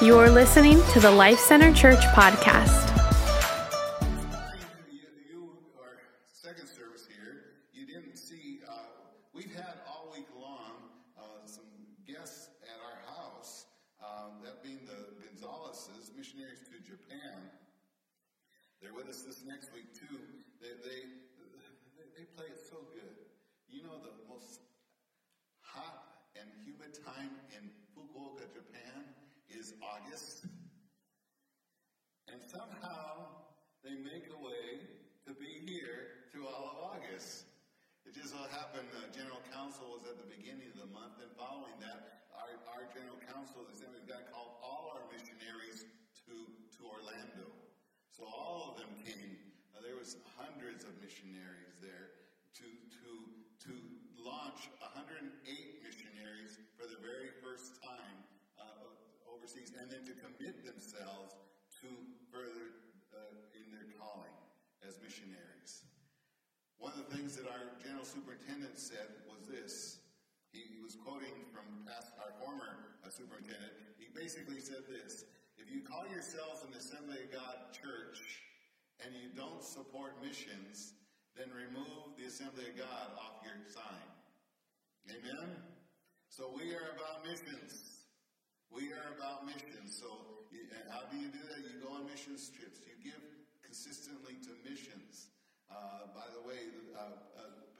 You're listening to the Life Center Church podcast. Our second service here, you didn't see, we've had all week long some guests at our house, that being the Gonzalez's, missionaries to Japan. They're with us this next week too. They play it so good. You know, the most hot and humid time in Fukuoka, Japan is August, and somehow they make a way to be here through all of August. It just so happened the General Council was at the beginning of the month, and following that, our General Council, the Assembly of God, called all our missionaries to Orlando. So all of them came. There was hundreds of missionaries there to launch 108 missionaries for the very first time overseas, and then to commit themselves to further in their calling as missionaries. One of the things that our general superintendent said was this. He was quoting from our former superintendent. He basically said this: if you call yourself an Assembly of God church and you don't support missions, then remove the Assembly of God off your sign. Amen? So we are about missions. We are about missions. So how do you do that? You go on missions trips. You give consistently to missions. By the way,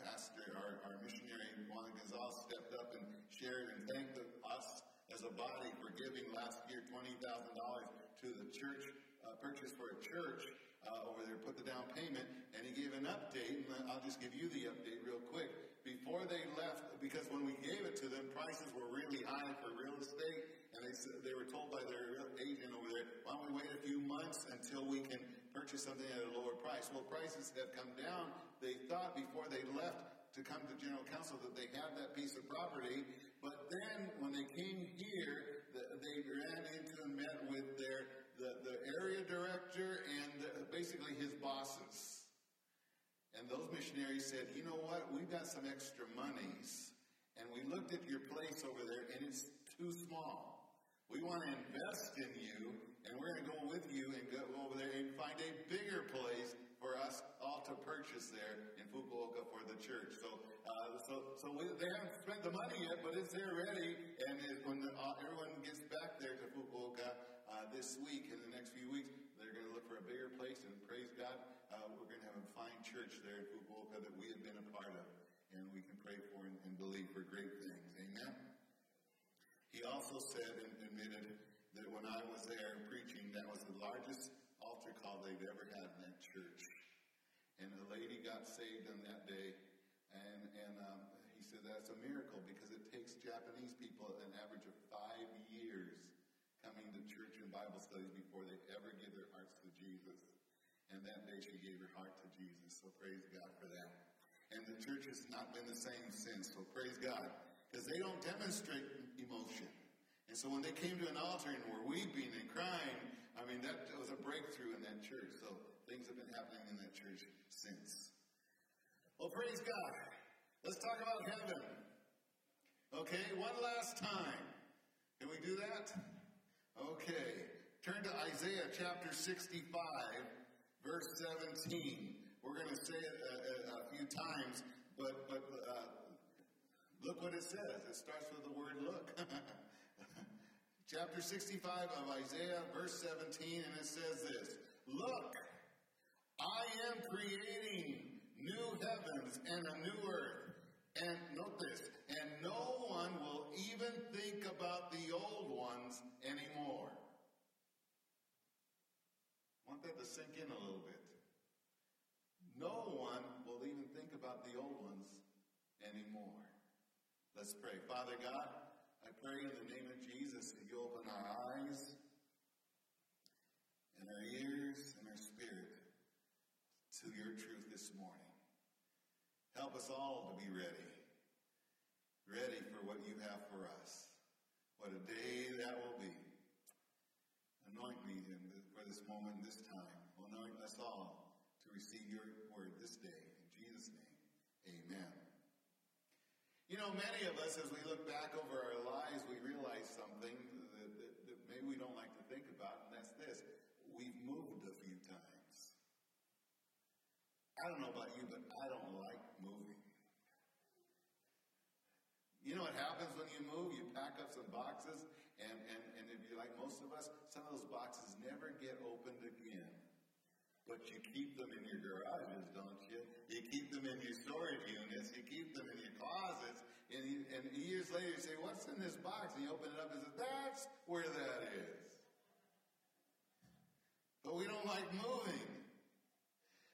Pastor, our missionary, Juan Gonzalez, stepped up and shared and thanked us as a body for giving last year $20,000 to the church, purchase for a church over there, put the down payment, and he gave an update, and I'll just give you the update real quick. Before they left, because when we gave it to them, prices were really high for real estate, and they were told by their agent over there, why don't we wait a few months until we can purchase something at a lower price? Well, prices have come down. They thought before they left to come to General Council that they had that piece of property, but then when they came here, they ran into and met with the area director and basically his bosses. And those missionaries said, you know what, we've got some extra monies, and we looked at your place over there, and it's too small. We want to invest in you, and we're going to go with you and go over there and find a bigger place for us all to purchase there in Fukuoka for the church. So they haven't spent the money yet, but it's there ready, and everyone gets back there to Fukuoka this week, in the next few weeks, they're going to look for a bigger place, and praise God, we're going to have a fine church there in Fukuoka that we have been a part of, and we can pray for and believe for great things. Amen? He also said and admitted that when I was there preaching, that was the largest altar call they've ever had in that church. And a lady got saved on that day, and he said that's a miracle, because it takes Japanese people an average of 5 years coming to church and Bible studies before they ever give their hearts to Jesus. And that day she gave her heart to Jesus, so praise God for that. And the church has not been the same since, so praise God. Because they don't demonstrate emotion. And so when they came to an altar and were weeping and crying, I mean, that was a breakthrough in that church. So things have been happening in that church since. Well, praise God. Let's talk about heaven. Okay, one last time. Can we do that? Okay, turn to Isaiah chapter 65, verse 17. We're going to say it a few times, but look what it says. It starts with the word look. Chapter 65 of Isaiah, verse 17, and it says this: Look, I am creating new heavens and a new earth. And note this, and no one will even think about the old ones anymore. I want that to sink in a little bit. No one will even think about the old ones anymore. Let's pray. Father God, I pray in the name of Jesus that you open our eyes and our ears and our spirit to your truth this morning. Help us all to be ready for what you have for us. What a day that will be. Anoint me for this moment, this time. Anoint us all to receive your word this day. In Jesus' name, amen. You know, many of us, as we look back over our lives, we realize something that maybe we don't like to I don't know about you, but I don't like moving. You know what happens when you move? You pack up some boxes, and it'd be like most of us, some of those boxes never get opened again. But you keep them in your garages, don't you? You keep them in your storage units. You keep them in your closets. And years later, you say, what's in this box? And you open it up and say, that's where that is. But we don't like moving.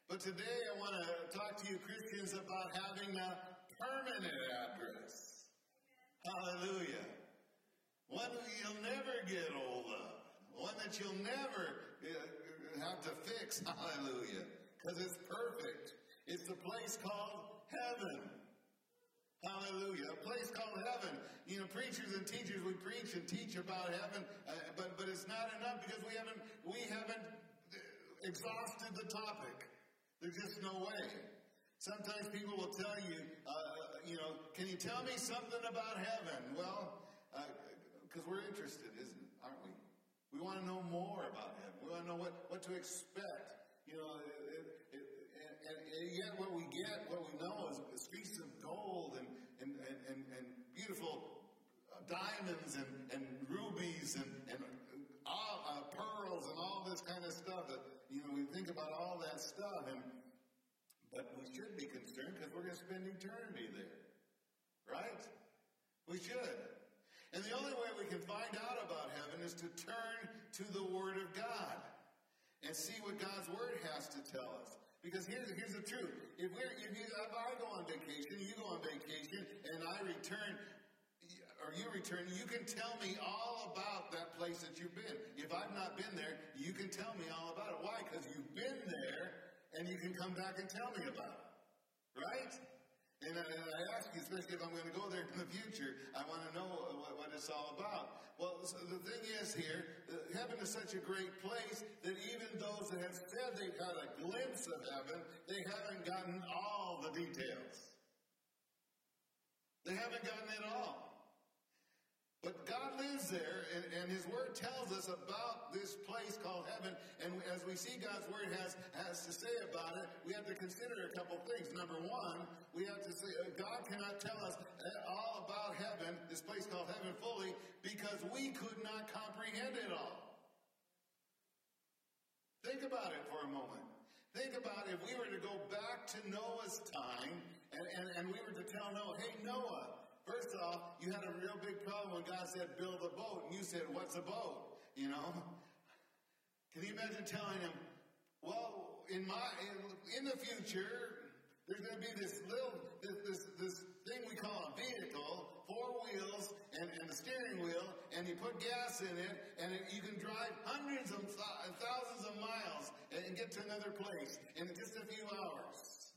But today, I want to talk to you Christians about having a permanent address. Hallelujah. One that you'll never get old of. One that you'll never have to fix. Hallelujah. Because it's perfect. It's the place called heaven. Hallelujah. A place called heaven. You know, preachers and teachers, we preach and teach about heaven, but it's not enough because we haven't exhausted the topic. There's just no way. Sometimes people will tell you, can you tell me something about heaven? Well, because we're interested, aren't we? We want to know more about heaven. We want to know what to expect. You know, and yet what we get, what we know is streets of gold and beautiful diamonds and rubies and pearls and all this kind of stuff. That, you know, we think about all that stuff But we should be concerned because we're going to spend eternity there. Right? We should. And the only way we can find out about heaven is to turn to the Word of God and see what God's Word has to tell us. Because here's the truth. If I go on vacation, you go on vacation, and I return, or you return, you can tell me all about that place that you've been. If I've not been there, you can tell me all about it. Why? Because you've been there. And you can come back and tell me about it, right? And I ask you, especially if I'm going to go there in the future, I want to know what it's all about. Well, so the thing is here, heaven is such a great place that even those that have said they've had a glimpse of heaven, they haven't gotten all the details. They haven't gotten it all. But God lives there, and His Word tells us about this place called heaven. And as we see God's Word has to say about it, we have to consider a couple things. Number one, we have to say God cannot tell us all about heaven, this place called heaven fully, because we could not comprehend it all. Think about it for a moment. Think about if we were to go back to Noah's time, and we were to tell Noah, hey, Noah, first off, you had a real big problem when God said, build a boat. And you said, what's a boat? You know? Can you imagine telling him, well, in the future, there's going to be this thing we call a vehicle, four wheels and a steering wheel, and you put gas in it, and you can drive hundreds of thousands of miles and get to another place in just a few hours.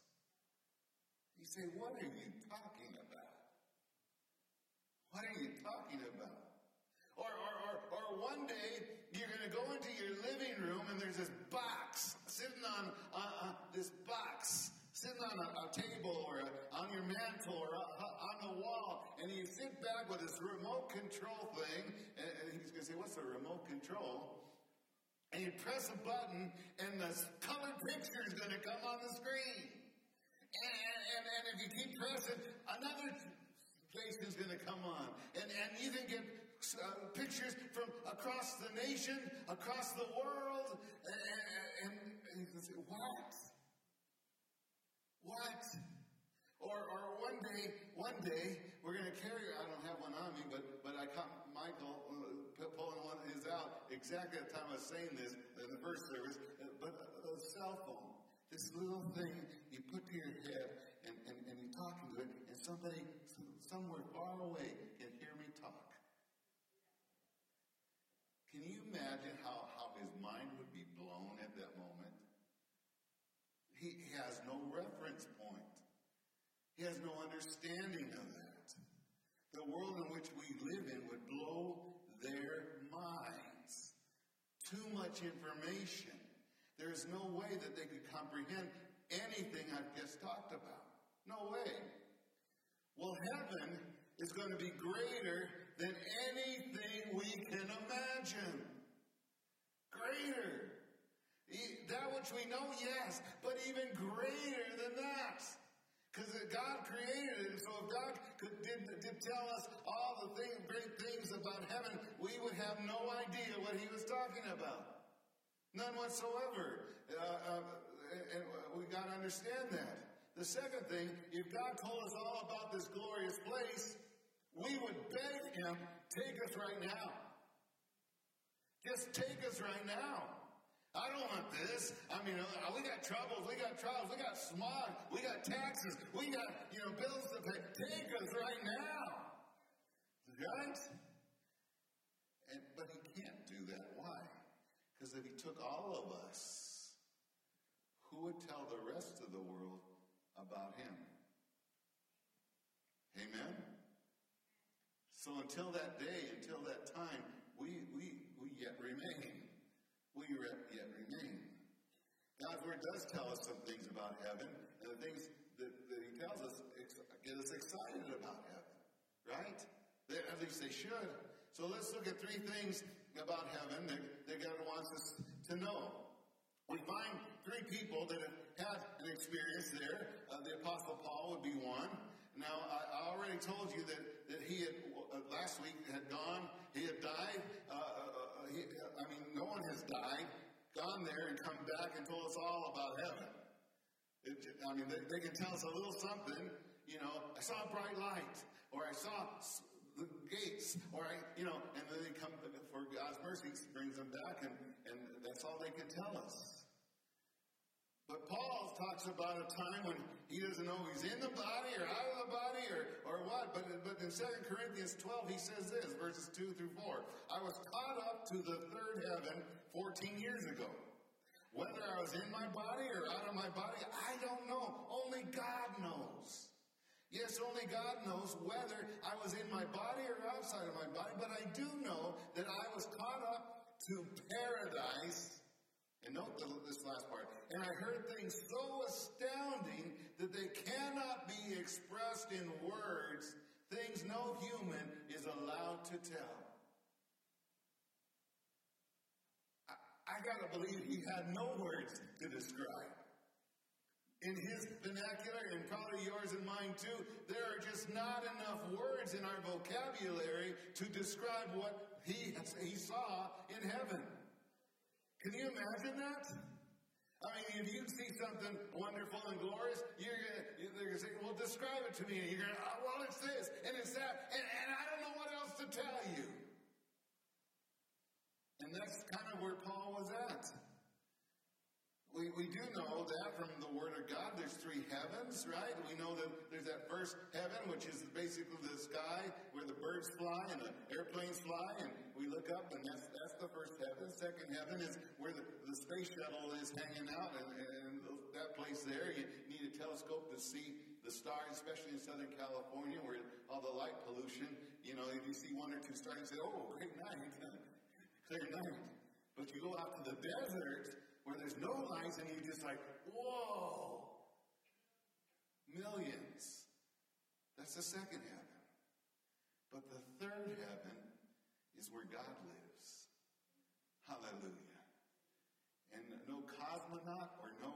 You say, what are you talking about? What are you talking about? Or one day, you're going to go into your living room and there's this box sitting on a table or on your mantle or on the wall. And you sit back with this remote control thing. And he's going to say, what's a remote control? And you press a button and the colored picture is going to come on the screen. And if you keep pressing, another is going to come on, and you can get pictures from across the nation, across the world, and you can say, what? Or one day we're going to carry. I don't have one on me, but I caught Michael pulling one of his out exactly at the time I was saying this in the first service. But a cell phone, this little thing you put to your head, and you're talking to it, and somebody somewhere far away can hear me talk. Can you imagine how his mind would be blown at that moment? He has no reference point. He has no understanding of that. The world in which we live in would blow their minds. Too much information. There is no way that they could comprehend anything I've just talked about. No way. Well, heaven is going to be greater than anything we can imagine. Greater. That which we know, yes, but even greater than that. Because God created it, and so if God did tell us all the great things about heaven, we would have no idea what he was talking about. None whatsoever. And we got to understand that. The second thing, if God told us all about this glorious place, we would beg him, take us right now. Just take us right now. I don't want this. I mean, we got troubles, we got smog, we got taxes, we got, bills to pay. Take us right now. Right? But he can't do that. Why? Because if he took all of us, who would tell the rest of the world about him? Amen? So until that day, until that time, we yet remain. We yet remain. God's word does tell us some things about heaven, and the things that he tells us get us excited about heaven, right? At least they should. So let's look at three things about heaven that God wants us to know. We find three people that have an experience there. The Apostle Paul would be one. Now, I already told you that he had, last week, had gone, he had died. No one has died, gone there and come back and told us all about heaven. They can tell us a little something, I saw a bright light, or I saw the gates, or and then they come, for God's mercy, brings them back, and that's all they can tell us. But Paul talks about a time when he doesn't know if he's in the body or out of the body or what. But in 2 Corinthians 12, he says this, verses 2 through 4. I was caught up to the third heaven 14 years ago. Whether I was in my body or out of my body, I don't know. Only God knows. Yes, only God knows whether I was in my body or outside of my body. But I do know that I was caught up to paradise. And note this last part. And I heard things so astounding that they cannot be expressed in words, things no human is allowed to tell. I got to believe he had no words to describe. In his vernacular, and probably yours and mine too, there are just not enough words in our vocabulary to describe what he saw in heaven. Can you imagine that? If you see something wonderful and glorious, they're going to say, well, describe it to me. And you're going to, it's this, and it's that, and I don't know what else to tell you. And that's kind of where Paul was at. We do know that from the Word of God. There's three heavens, right? We know that there's that first heaven, which is basically the sky where the birds fly and the airplanes fly, and we look up, and that's the first heaven. Second heaven is where the space shuttle is hanging out, and that place there, you need a telescope to see the stars, especially in Southern California, where all the light pollution, if you see one or two stars, you say, oh, great night, clear night. But you go out to the desert, where there's no lights, and you're just like, whoa! Millions. That's the second heaven. But the third heaven is where God lives. Hallelujah. And no cosmonaut or no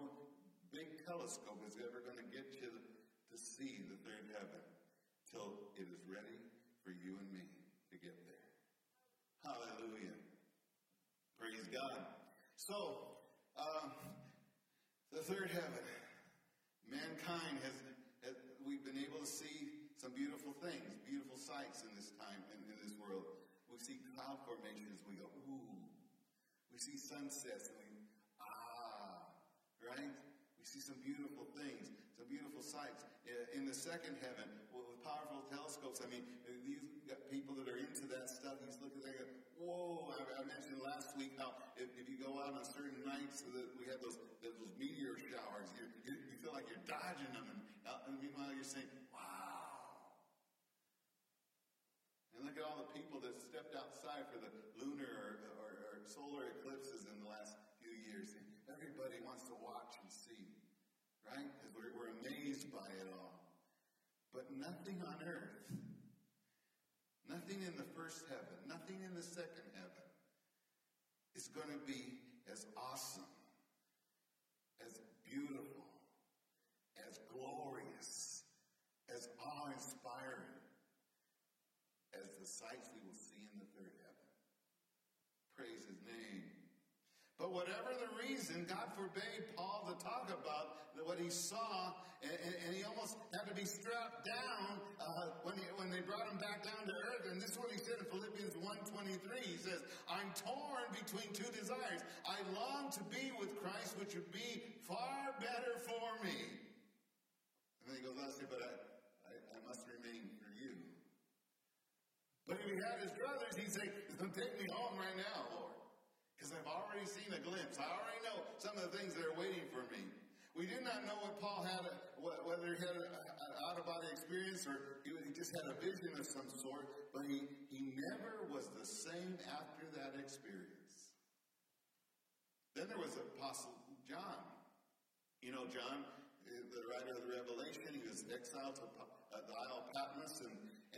big telescope is ever going to get you to see the third heaven till it is ready for you and me to get there. Hallelujah. Praise God. So, the third heaven, mankind has we've been able to see some beautiful things, beautiful sights in this time, in this world. We see cloud formations, we go, ooh. We see sunsets, and we, right? We see some beautiful things, some beautiful sights. In the second heaven, with powerful telescopes, these people that are into that stuff, he's looking there and go, whoa. I mentioned last week how if you go out on certain nights, we have those meteor showers. You feel like you're dodging them, and meanwhile you're saying, wow. And look at all the people that stepped outside for the lunar or solar eclipses in the last few years. Everybody wants to watch and see, right? Because we're amazed by it all. But nothing on earth, nothing in the first heaven, nothing in the second heaven is going to be as awesome sights we will see in the third heaven. Praise his name. But whatever the reason, God forbade Paul to talk about what he saw, and he almost had to be strapped down when they brought him back down to earth. And this is what he said in Philippians 1:23. He says, I'm torn between two desires. I long to be with Christ, which would be far better for me. And then he goes, lastly, but I must remain for you. But if he had his brothers, he'd say, take me home right now, Lord. Because I've already seen a glimpse. I already know some of the things that are waiting for me. We do not know what Paul had, whether he had an out-of-body experience or he just had a vision of some sort, but he never was the same after that experience. Then there was Apostle John. You know, John, the writer of the Revelation, he was exiled to the Isle of Patmos. And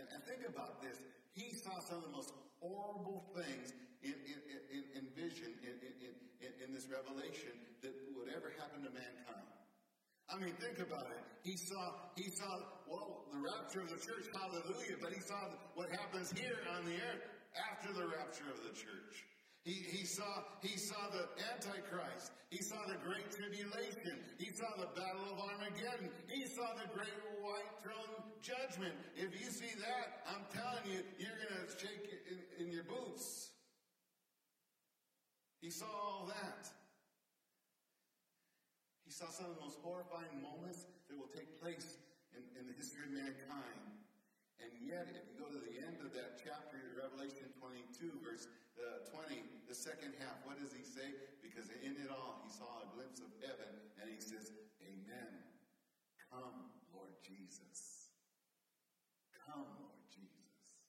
I think about this. He saw some of the most horrible things in vision, in this revelation that would ever happen to mankind. I mean, think about it. He saw well, the rapture of the church, hallelujah, but he saw what happens here on the earth after the rapture of the church. He saw the Antichrist. He saw the Great Tribulation. He saw the Battle of Armageddon. He saw the Great White Throne Judgment. If you see that, I'm telling you, you're going to shake in your boots. He saw all that. He saw some of the most horrifying moments that will take place in the history of mankind. And yet, if you go to the end of that chapter, Revelation 22, verse 20, the second half, what does he say? Because in it all, he saw a glimpse of heaven, and he says, Amen. Come, Lord Jesus. Come, Lord Jesus.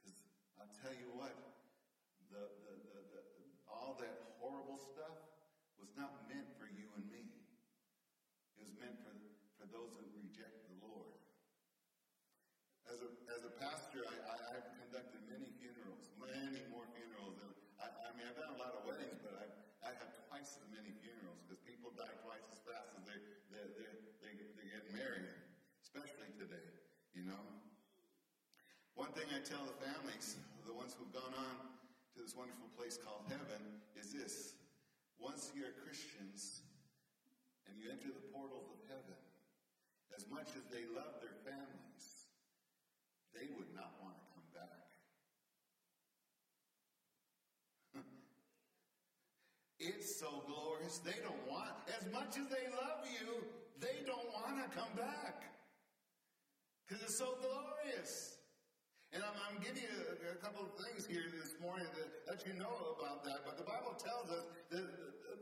Because I'll tell you what, all that horrible stuff was not meant for you and me. It was meant for those that reject the Lord. As a pastor, I've conducted many funerals, many more funerals. I mean, I've done a lot of weddings, but I have twice as many funerals because people die twice as fast as they get married, especially today, you know. One thing I tell the families, the ones who've gone on to this wonderful place called heaven, is this. Once you're Christians and you enter the portals of heaven, as much as they love their families, they would not want to come back. It's so glorious. They don't want, as much as they love you, they don't want to come back. Because it's so glorious. And I'm giving you a couple of things here this morning to let you know about that. But the Bible tells us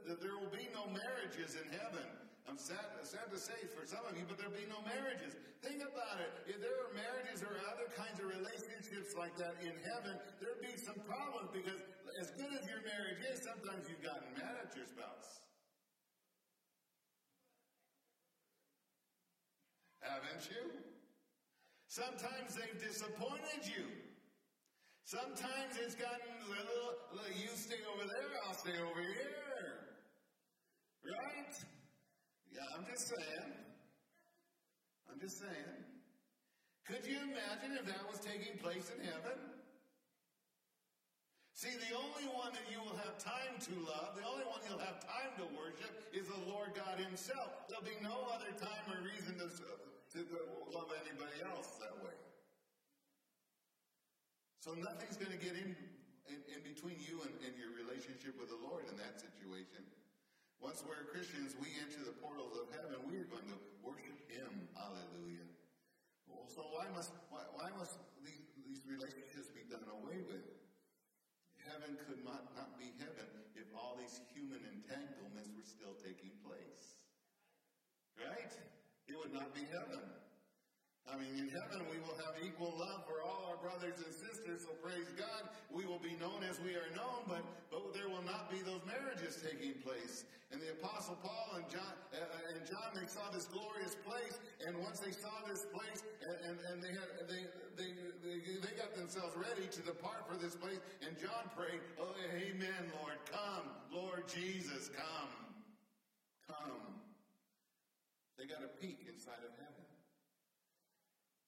that there will be no marriages in heaven. I'm sad to say for some of you, but there'll be no marriages. Think about it. If there were marriages or other kinds of relationships like that in heaven, there'd be some problems because as good as your marriage is, sometimes you've gotten mad at your spouse. Haven't you? Sometimes they've disappointed you. Sometimes it's gotten a little, you stay over there, I'll stay over here. Right? Yeah, I'm just saying. Could you imagine if that was taking place in heaven? See, the only one that you will have time to love, the only one you'll have time to worship is the Lord God himself. There'll be no other time or reason to love anybody else that way. So nothing's going to get in between you and your relationship with the Lord in that situation. Once we're Christians, we enter the portals of heaven. We are going to worship him. Hallelujah. Well, so why must these relationships be done away with? Heaven could not be heaven if all these human entanglements were still taking place. Right? It would not be heaven. I mean, in heaven we will have equal love for all our brothers and sisters, so praise God. We will be known as we are known, but there will not be those marriages taking place. And the Apostle Paul and John, they saw this glorious place, and once they saw this place, and they got themselves ready to depart for this place, and John prayed, "Oh, amen, Lord, come, Lord Jesus, come, come." They got a peek inside of heaven.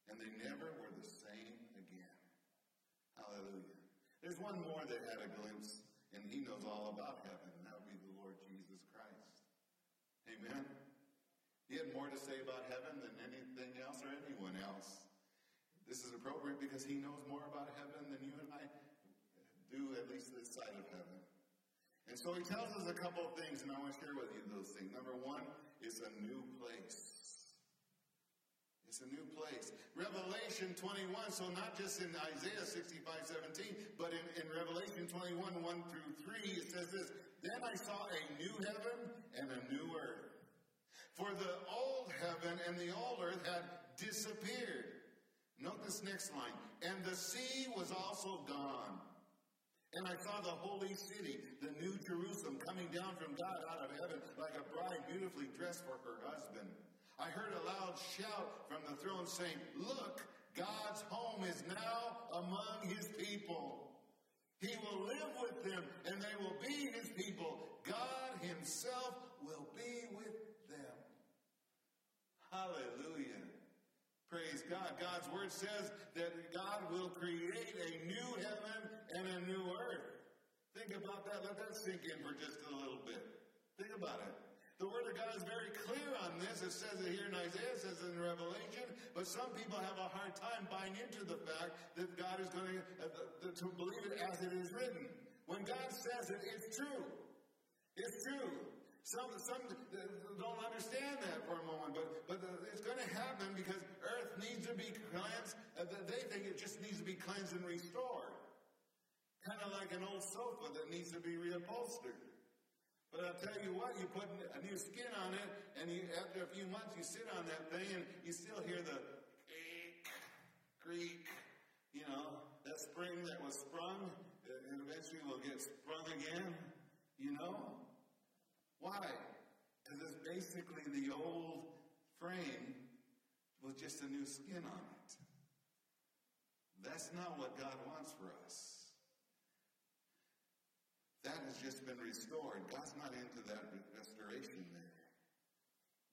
And they never were the same again. Hallelujah. There's one more that had a glimpse, and he knows all about heaven, and that would be the Lord Jesus Christ. Amen. He had more to say about heaven than anything else or anyone else. This is appropriate because he knows more about heaven than you and I do, at least this side of heaven. And so he tells us a couple of things, and I want to share with you those things. Number one, it's a new place. It's a new place. Revelation 21, so not just in Isaiah 65:17, but in Revelation 21, 1 through 3, it says this, "Then I saw a new heaven and a new earth. For the old heaven and the old earth had disappeared." Note this next line. "And the sea was also gone. And I saw the holy city, the new Jerusalem, coming down from God out of heaven like a bride beautifully dressed for her husband. I heard a loud shout from the throne saying, 'Look, God's home is now among his people. He will live with them, and they will be his people. God himself will be with them.'" Hallelujah. Praise God. God's word says that God will create a new heaven and a new earth. Think about that. Let that sink in for just a little bit. Think about it. The word of God is very clear on this. It says it here in Isaiah. It says it in Revelation. But some people have a hard time buying into the fact that God is going to believe it as it is written. When God says it, it's true. It's true. Some don't understand that for a moment, but it's going to happen because earth needs to be cleansed. They think it just needs to be cleansed and restored. Kind of like an old sofa that needs to be reupholstered. But I'll tell you what, you put a new skin on it, and after a few months you sit on that thing, and you still hear the ache, creak, you know, that spring that was sprung, and eventually will get sprung again, you know. Why? Because it's basically the old frame with just a new skin on it. That's not what God wants for us. That has just been restored. God's not into that restoration there.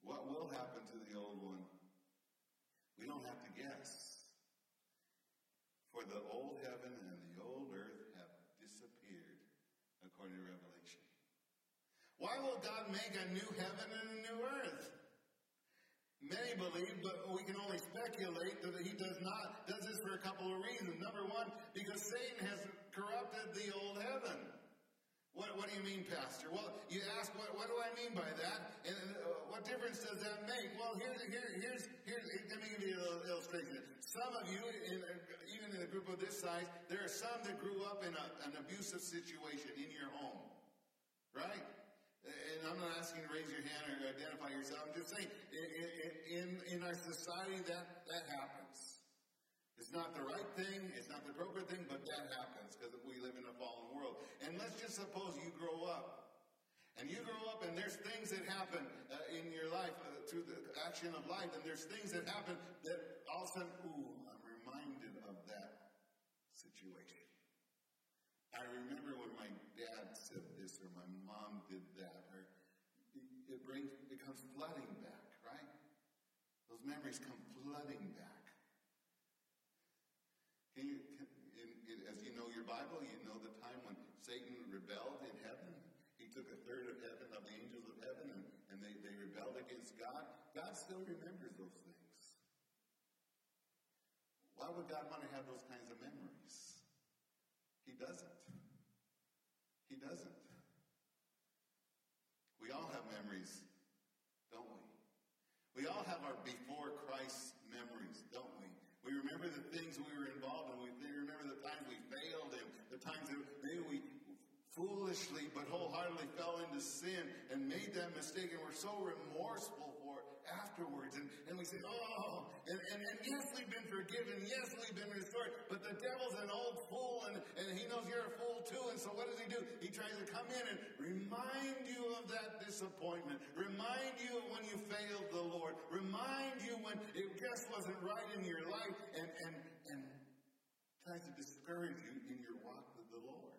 What will happen to the old one? We don't have to guess. For the old heaven and the old earth have disappeared, according to Revelation. Why will God make a new heaven and a new earth? Many believe, but we can only speculate that he does this for a couple of reasons. Number one, because Satan has corrupted the old heaven. What do you mean, Pastor? Well, you ask, what do I mean by that? And what difference does that make? Well, here's let me give you an illustration. Some of you, even in a group of this size, there are some that grew up in an abusive situation in your home, right? And I'm not asking you to raise your hand or identify yourself. I'm just saying, in our society, that happens. It's not the right thing, it's not the appropriate thing, but that happens because we live in a fallen world. And let's just suppose you grow up. And you grow up and there's things that happen in your life through the action of life. And there's things that happen that all of a sudden, ooh, I'm reminded of that situation. I remember when my dad said this or my mom did that. Or it comes flooding back, right? Those memories come flooding back. As you know your Bible, you know the time when Satan rebelled in heaven. He took a third of heaven, of the angels of heaven, and they rebelled against God. God still remembers those things. Why would God want to have those kinds of memories? He doesn't. He doesn't. We all have memories, don't we? We all have our before Christ memories, don't we? We remember the things we were involved in. We remember the times we failed and the times that maybe we foolishly but wholeheartedly fell into sin and made that mistake and we're so remorseful for it afterwards. And we say, oh, and yes, we've been forgiven. Yes, we've been restored. But the devil's an old fool and he knows you're a fool too. And so what does he do? He tries to come in and remind you of that disappointment. Remind you of when you failed the Lord. Remind you when it just wasn't right in your life and tries to discourage you in your walk with the Lord.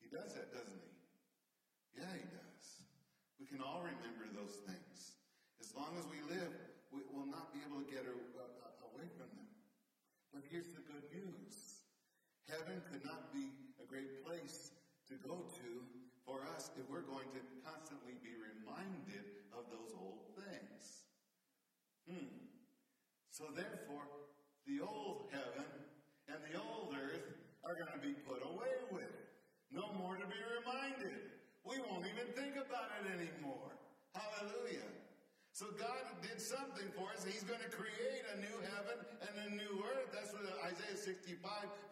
He does that, doesn't he? Yeah, he does. We can all remember those things. As long as we live, we will not be able to get away from them. But here's the good news. Heaven could not be a great place to go to for us if we're going to constantly be reminded of those old things. So therefore, the old heaven and the old earth are going to be put away with. No more to be reminded. We won't even think about it anymore. Hallelujah. So God did something for us. He's going to create a new heaven and a new earth. That's what Isaiah 65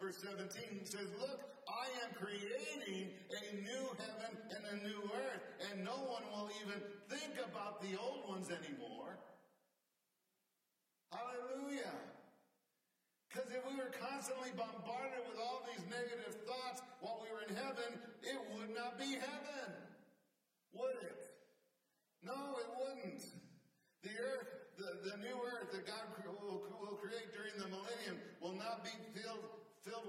verse 17 says. Look, I am creating a new heaven and a new earth, and no one will even think about the old ones anymore. Hallelujah. Because if we were constantly bombarded with all these negative thoughts while we were in heaven, it would not be heaven, would it? No, it wouldn't. The earth, the new earth that God will create during the millennium will not be filled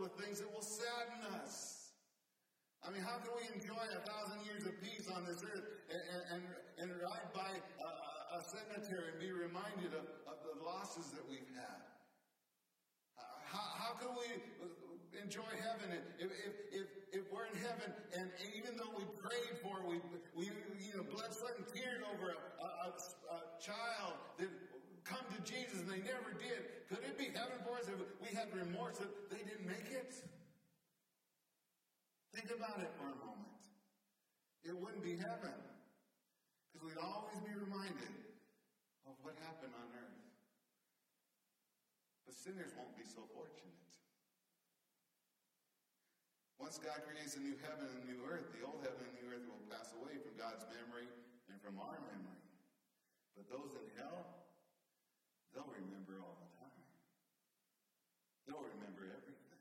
with things that will sadden us. I mean, how can we enjoy 1,000 years of peace on this earth and ride by a cemetery and be reminded of the losses that we've had? How can we enjoy heaven if we're in heaven and even though we prayed for it, we blood, sweat, and tears over a child that come to Jesus and they never did? Could it be heaven for us if we had remorse that they didn't make it? Think about it for a moment. It wouldn't be heaven because we'd always be reminded of what happened on earth. But sinners won't be so fortunate. Once God creates a new heaven and a new earth, the old heaven and new earth will pass away from God's memory and from our memory. But those in hell, they'll remember all the time. They'll remember everything.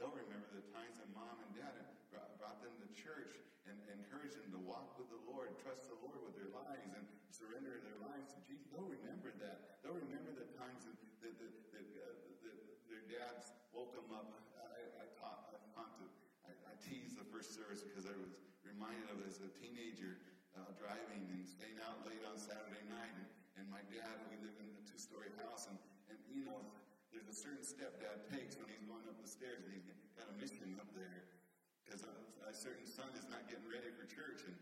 They'll remember the times that mom and dad brought them to church and encouraged them to walk with the Lord, trust the Lord with their lives, and surrender their lives to Jesus. They'll remember that. They'll remember the times that their dads woke them up. I teased the first service because I was reminded of it as a teenager driving and staying out late on Saturday night. And my dad, we live in a two-story house, and there's a certain step Dad takes when he's going up the stairs, and he's got a mission up there because a certain son is not getting ready for church. And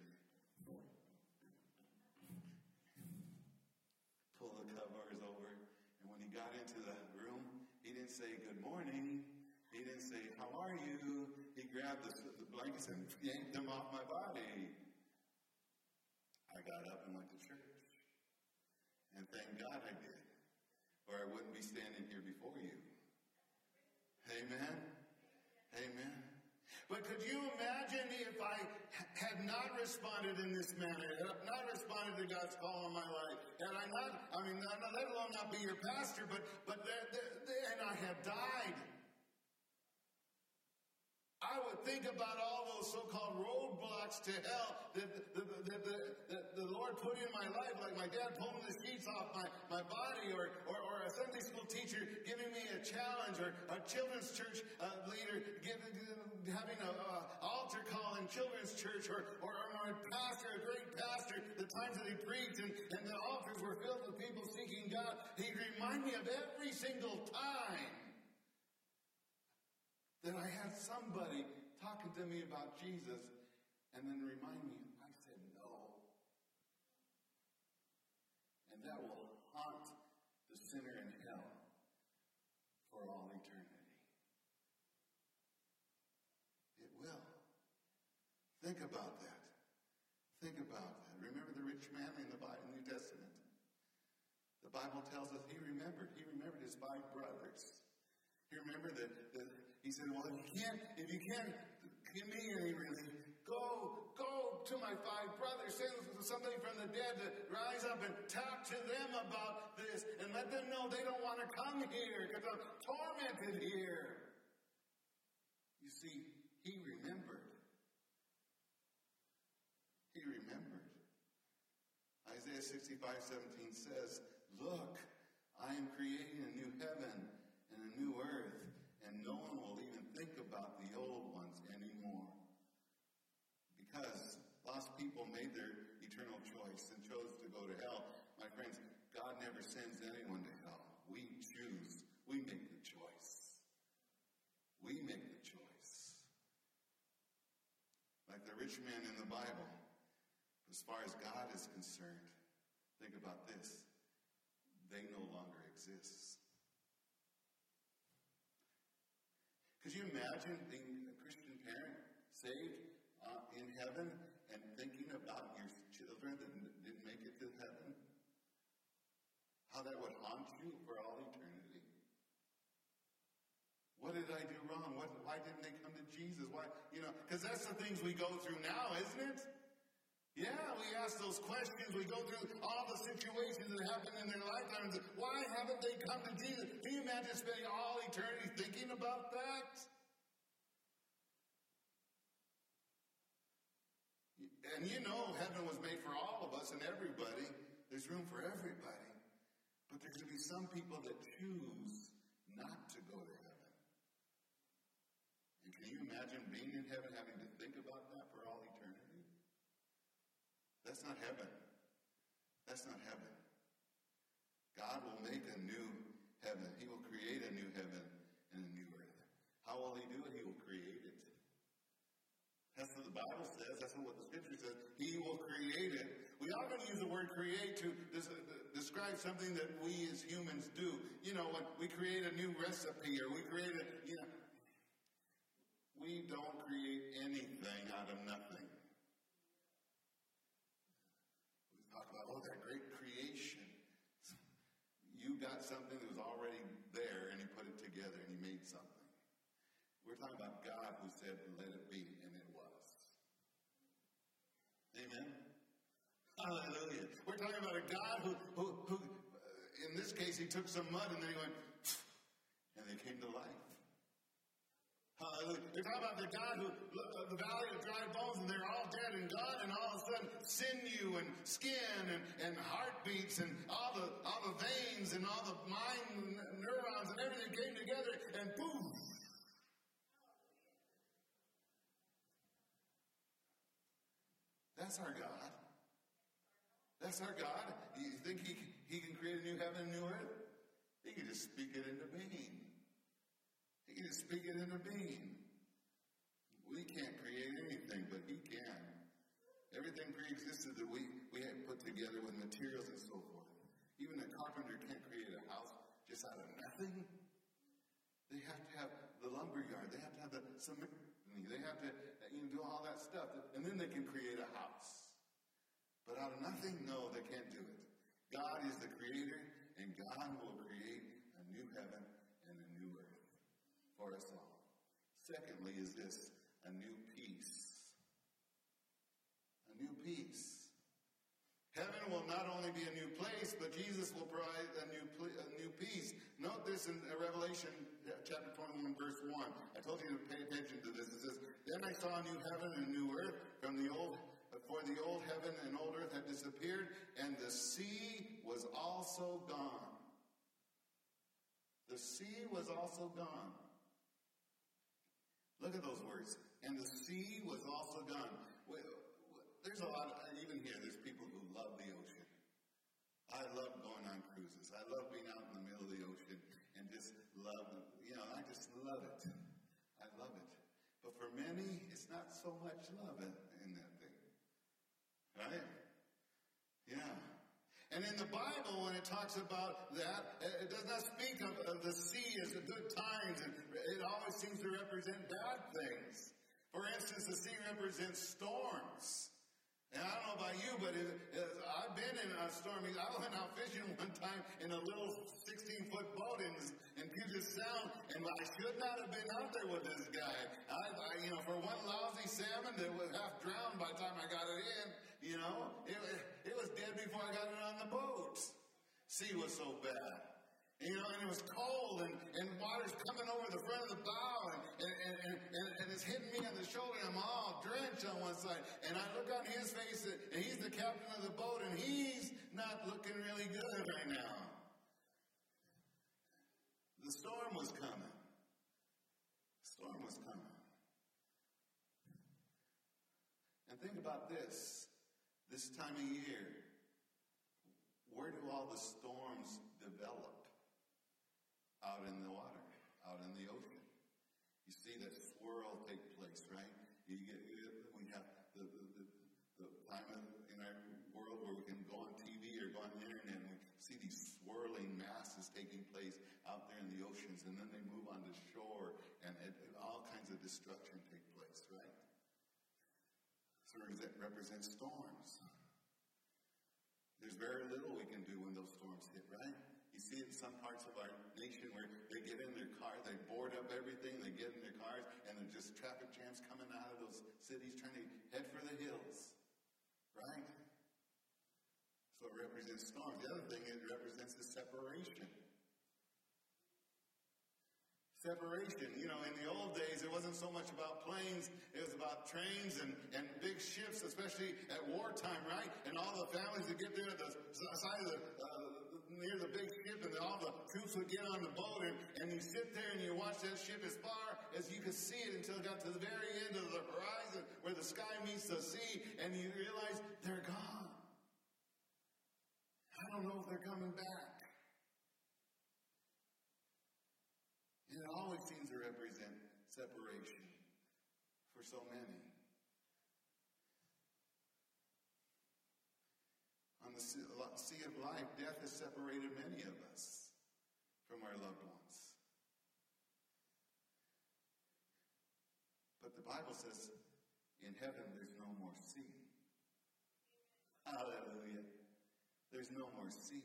pull the covers over, and when he got into the room, he didn't say good morning. He didn't say, how are you? He grabbed the blankets and yanked them off my body. I got up and went to church. And thank God I did, or I wouldn't be standing here before you. Amen? Amen? But could you imagine if I had not responded in this manner, had not responded to God's call in my life, had I not, let alone not be your pastor, but I had died. I would think about all those so-called roadblocks to hell that the Lord put in my life, like my dad pulling the sheets off my body, or a Sunday school teacher giving me a challenge, or a children's church leader having an altar call in children's church, or my pastor, a great pastor, the times that he preached and the altars were filled with people seeking God. He'd remind me of every single time that I had somebody talking to me about Jesus and then remind me, I said no. And that will haunt the sinner in hell for all eternity. It will. Think about that. Think about that. Remember the rich man in the New Testament. The Bible tells us he remembered. He remembered his five brothers. He remembered that he said, well, if you can't give me any relief, go to my five brothers, send somebody from the dead to rise up and talk to them about this and let them know they don't want to come here because I'm tormented here. You see, he remembered. He remembered. Isaiah 65:17 says, look, I am creating a new heaven and a new earth, and no one will even think about the old ones anymore. Because lost people made their eternal choice and chose to go to hell. My friends, God never sends anyone to hell. We choose. We make the choice. We make the rich man in the Bible. As far as God is concerned, think about this. They no longer exist. Could you imagine being a Christian parent, saved in heaven, and thinking about your children that didn't make it to heaven? How that would haunt you for all eternity. What did I do wrong? Why didn't they come to Jesus? Why, because that's the things we go through now, isn't it? Yeah, we ask those questions. We go through all the situations that happen in their lifetimes. Why haven't they come to Jesus? Can you imagine spending all eternity thinking about that? And heaven was made for all of us and everybody. There's room for everybody. But there's going to be some people that choose not to go to heaven. And can you imagine being in heaven having to think about that for all eternity? That's not heaven. That's not heaven. God will make a new heaven. He will create a new heaven and a new earth. How will He do it? He will create it. That's what the Bible says. That's what the Scripture says. He will create it. We often use the word create to describe something that we as humans do. When we create a new recipe or we create we don't create anything out of nothing. Talk about, that great creation. You got something that was already there, and He put it together, and He made something. We're talking about God who said, let it be, and it was. Amen? Hallelujah. We're talking about a God who in this case, He took some mud, and then He went, and they came to life. Hallelujah. They're talking about the God who looked at the valley of dry bones and they're all dead and gone, and all of a sudden sinew and skin and heartbeats and all the veins and all the mind neurons and everything came together and boom. That's our God. That's our God. Do you think He can create a new heaven and a new earth? He can just speak it into being. He can speak it into being. We can't create anything, but He can. Everything pre-existed that we had put together with materials and so forth. Even a carpenter can't create a house just out of nothing. They have to have the lumber yard. They have to have the cement. They have to do all that stuff. And then they can create a house. But out of nothing, no, they can't do it. God is the creator, and God will create a new heaven and a new earth for us all. Secondly is this, a new peace. A new peace. Heaven will not only be a new place, but Jesus will provide a new peace. Note this in Revelation chapter 21, verse 1. I told you to pay attention to this. It says, then I saw a new heaven and a new earth for the old heaven and old earth had disappeared, and the sea was also gone. The sea was also gone. Look at those words. And the sea was also gone. There's a lot of, even here, there's people who love the ocean. I love going on cruises. I love being out in the middle of the ocean and just love, I just love it. I love it. But for many, it's not so much love in that thing. Right? Yeah. And in the Bible, when it talks about that, it does not speak of the sea as the good times. It always seems to represent bad things. For instance, the sea represents storms. And I don't know about you, but I've been in a storm. I went out fishing one time in a little 16-foot boat in Puget Sound, and I should not have been out there with this guy. I for one lousy salmon that was half drowned by the time I got it in, it was dead before I got it on the boat. Sea was so bad. And it was cold, and water's coming over the front of the bow, and it's hitting me on the shoulder, and I'm all drenched on one side. And I look on his face, and he's the captain of the boat, and he's not looking really good right now. The storm was coming. The storm was coming. And think about this time of year. Where do all the storms develop? Out in the water, out in the ocean. You see that swirl take place, right? We have swirling masses taking place out there in the oceans, and then they move onto shore, and all kinds of destruction take place, right? So that represents storms. There's very little we can do when those storms hit, right? You see it in some parts of our nation where they get in their car, they board up everything, they get in their cars, and there's just traffic jams coming out of those cities trying to head for the hills, right? So it represents storms. The other thing, it represents the separation. Separation. You know, in the old days, it wasn't so much about planes. It was about trains and big ships, especially at wartime, right? And all the families would get there at the side of the near the big ship, and all the troops would get on the boat, and you sit there and you watch that ship as far as you could see it until it got to the very end of the horizon where the sky meets the sea, and you realize they're gone. I don't know if they're coming back. And it always seems to represent separation for so many. On the sea of life, death has separated many of us from our loved ones. But the Bible says, in heaven there's no more sea. Hallelujah. There's no more sea.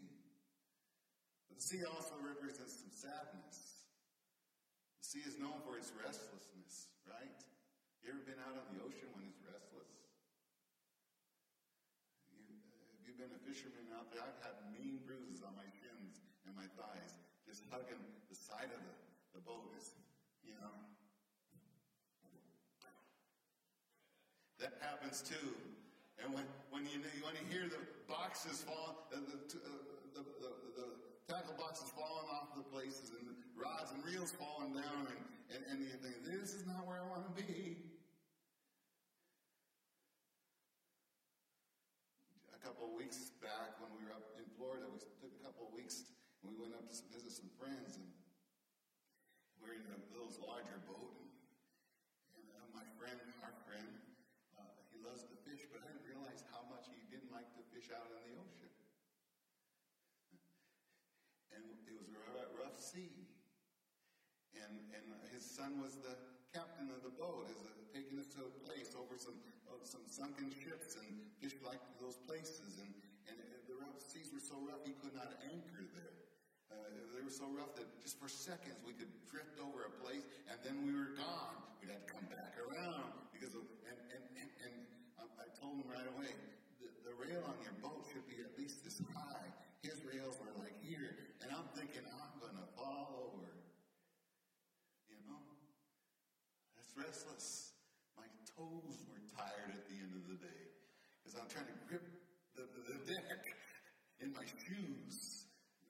But the sea also represents some sadness. The sea is known for its restlessness, right? You ever been out on the ocean when it's restless? Been a fisherman out there. I've had mean bruises on my shins and my thighs, just hugging the side of the boat. You know, that happens too. And when you hear the boxes fall, the tackle boxes falling off the places, and the rods and reels falling down, and you think, this is not where I want to be. A couple of weeks back when we were up in Florida, we took a couple of weeks and we went up to visit some friends, and we were in a little larger boat, and our friend, he loves to fish, but I didn't realize how much he didn't like to fish out in the ocean. And it was a rough sea, and his son was the captain of the boat, is taking us to a place over some sunken ships and fish like those places, and the seas were so rough he could not anchor there. They were so rough that just for seconds we could drift over a place, and then we were gone. We'd have to come back around because of, and I told him right away, the rail on your boat should be at least this high. His rails were like here, and I'm thinking I'm gonna fall over. Restless. My toes were tired at the end of the day because I'm trying to grip the deck in my shoes.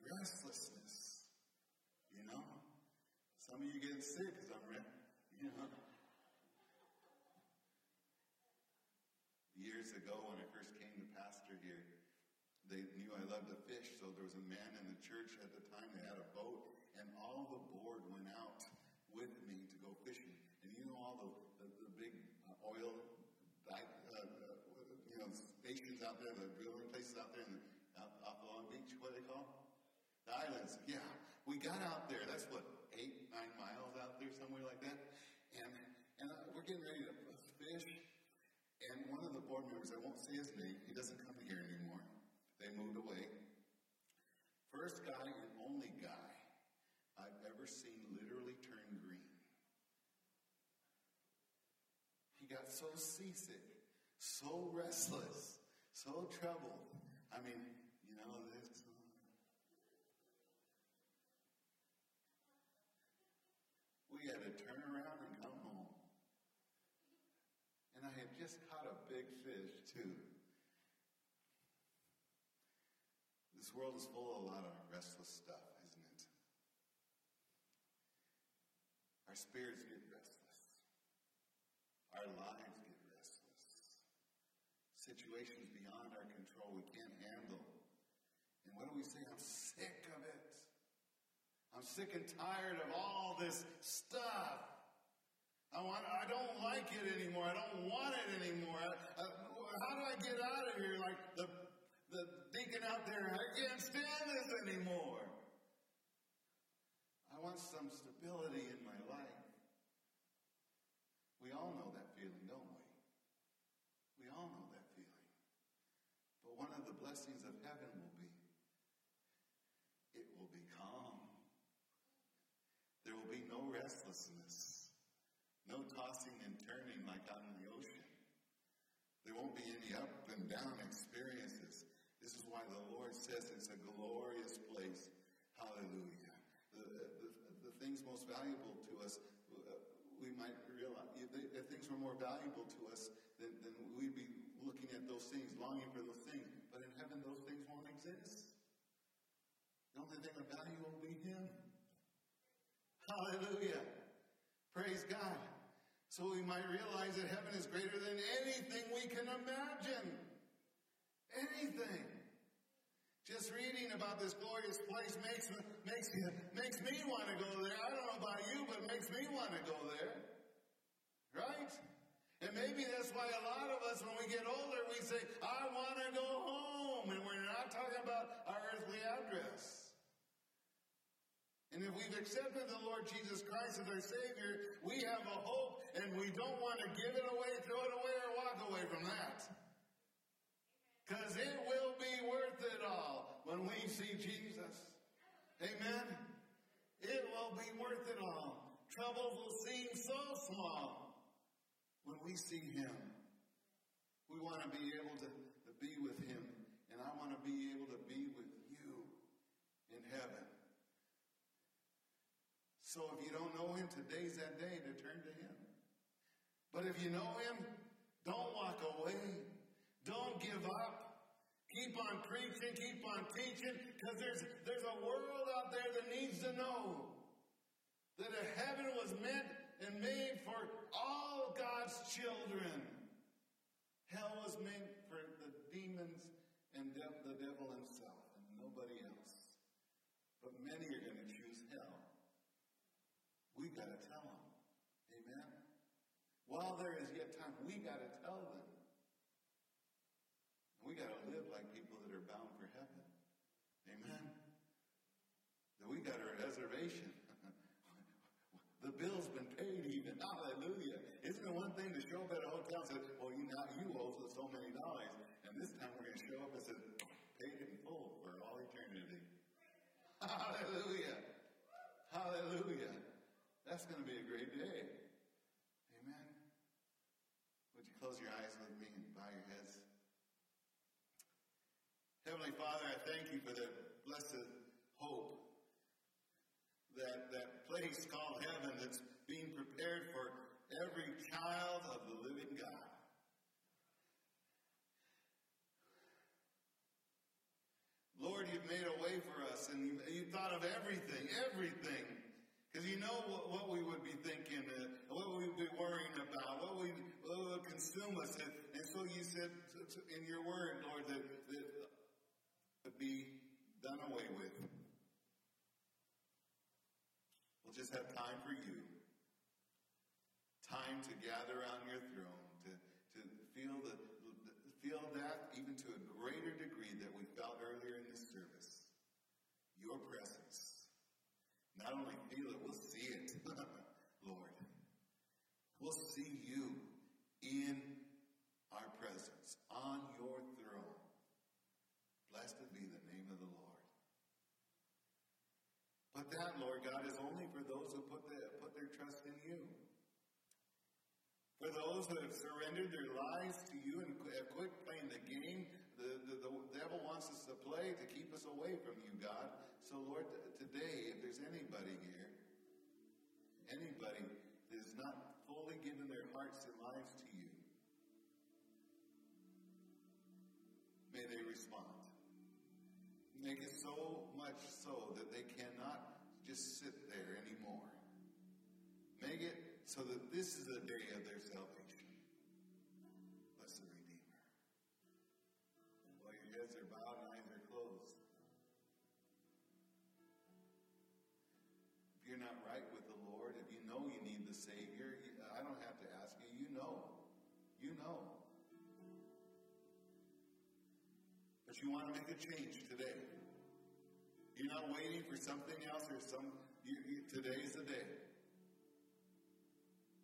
Restlessness. You know? Some of you getting sick because I'm you know. Years ago when I first came to pastor here, they knew I loved to fish, so there was a man in the church at the time that had a boat, and all the board went out with me to go fishing. And you know all the big oil stations out there, the drilling places out there in off Long Beach, what do they call them? The islands. Yeah, we got out there. That's what, 8-9 miles out there, somewhere like that. And we're getting ready to fish. And one of the board members, I won't say his name, he doesn't come here anymore. They moved away. First guy and only guy I've ever seen literally turn green. He got so seasick, so restless, so troubled. I mean, you know, this. We had to turn around and come home. And I had just caught a big fish, too. This world is full of a lot of restless stuff, isn't it? Our spirits get restless. Our lives get restless. Situations beyond our control we can't handle. And what do we say? I'm sick of it. I'm sick and tired of all this stuff. I don't like it anymore. I don't want it anymore. How do I get out of here? Like the the deacon out there, I can't stand this anymore. I want some stability in my life. We all know that feeling, don't we? We all know that feeling. But one of the blessings of heaven will be, it will be calm. There will be no restlessness, no tossing and turning like out in the ocean. There won't be any up and down experiences. This is why the Lord says it's a glorious place. Hallelujah. The things most valuable to us, we might realize, if things were more valuable to us, then we'd be looking at those things, longing for those things. But in heaven, those things won't exist. The only thing of value will be Him. Hallelujah. Praise God. So we might realize that heaven is greater than anything we can imagine. Anything. Just reading about this glorious place makes me want to go there. I don't know about you, but it makes me want to go there. Right? And maybe that's why a lot of us, when we get older, we say, I want to go home. And we're not talking about our earthly address. And if we've accepted the Lord Jesus Christ as our Savior, we have a hope, and we don't want to give it away, throw it away, or walk away from that. Because it will be worth it all when we see Jesus. Amen? It will be worth it all. Troubles will seem so small when we see Him. We want to be able to be with Him, and I want to be able to be with you in heaven. So if you don't know Him, today's that day to turn to Him. But if you know Him, don't walk away. Don't give up. Keep on preaching. Keep on teaching. Because there's a world out there that needs to know that a heaven was meant and made for all God's children. Hell was meant for the demons and the devil himself and nobody else. But many are going to choose hell. We've got to tell them. Amen? While there is yet time, we've got to tell them. And we've got to live like people that are bound for heaven. Amen? That we got a reservation. The bill's been paid even. Hallelujah. Isn't it one thing to show up at a hotel and say, well, you owe us so many dollars. And this time we're going to show up and say, paid in full for all eternity. Hallelujah. Hallelujah. That's going to be a great day. Amen. Would you close your eyes with me and bow your heads? Heavenly Father, I thank You for that blessed hope, that place called heaven that's being prepared for every child of the living God. Lord, You've made a way for us, and You've thought of everything, everything. Because You know what we would be thinking, what we would be worrying about, what would consume us. And so You said in Your word, Lord, that would be done away with. We'll just have time for You. Time to gather around Your throne, to feel that even to a greater degree that we felt earlier in this service. Your presence. Not only feel it, we'll see it, Lord. We'll see You in our presence, on Your throne. Blessed be the name of the Lord. But that, Lord God, is only for those who put their trust in You. For those that have surrendered their lives to You and have quit playing the game the devil wants us to play to keep us away from You, God. So, Lord, today, if there's anybody here, anybody that has not fully given their hearts and lives to You, may they respond. Make it so much so that they cannot just sit there anymore. Make it so that this is the day of their salvation. Bless the Redeemer. While your heads are bowed and eyes are closed, if you're not right with the Lord, if you know you need the Savior, I don't have to ask you. You know. You know. that you want to make a change today. You're not waiting for something else or today's the day.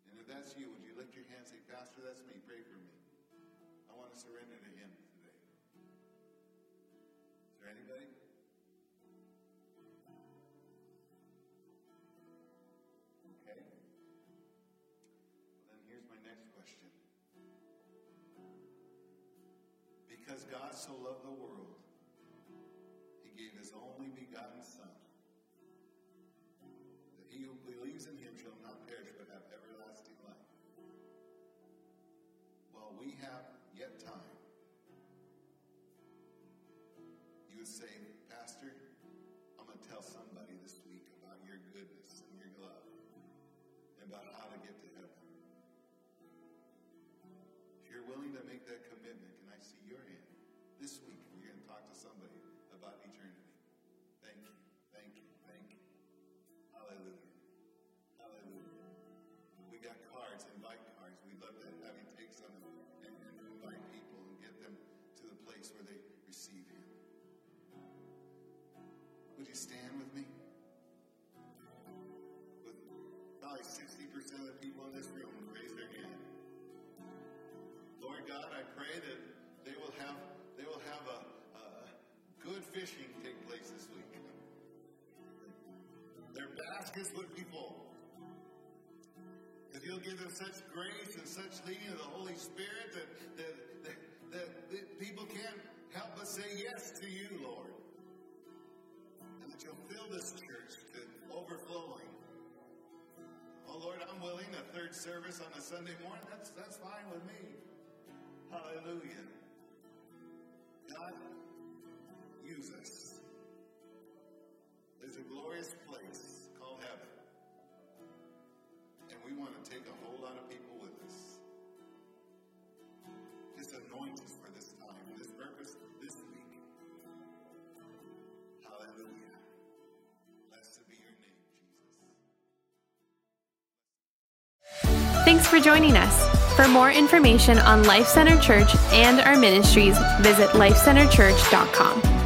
And if that's you, would you lift your hand and say, Pastor, that's me, pray for me. I want to surrender to Him today. Is there anybody? Because God so loved the world, He gave His only begotten Son, that he who believes in Him shall not perish but have everlasting life. While we have yet time, you would say, Pastor, I'm going to tell somebody this week about your goodness and your love, and about how to get to heaven. If you're willing to make that commitment, can I see your hand? This week, you're going to talk to somebody about eternity. Thank you, thank you, thank you. Hallelujah. Hallelujah. We got cards, invite cards. We'd love to have you take some and invite people and get them to the place where they receive Him. Would you stand with me? With probably 60% of the people in this room raise their hand. Lord God, I pray that they will have a good fishing take place this week. Their baskets would be full. That You'll give them such grace and such leading of the Holy Spirit that people can't help but say yes to You, Lord. And that You'll fill this church to overflowing. Oh Lord, I'm willing a third service on a Sunday morning. That's fine with me. Hallelujah. God, use us. There's a glorious place called heaven. And we want to take a whole lot of people with us. Just anoint us for this time, for this purpose, this week. Hallelujah. Blessed be Your name, Jesus. Thanks for joining us. For more information on Life Center Church and our ministries, visit lifecenterchurch.com.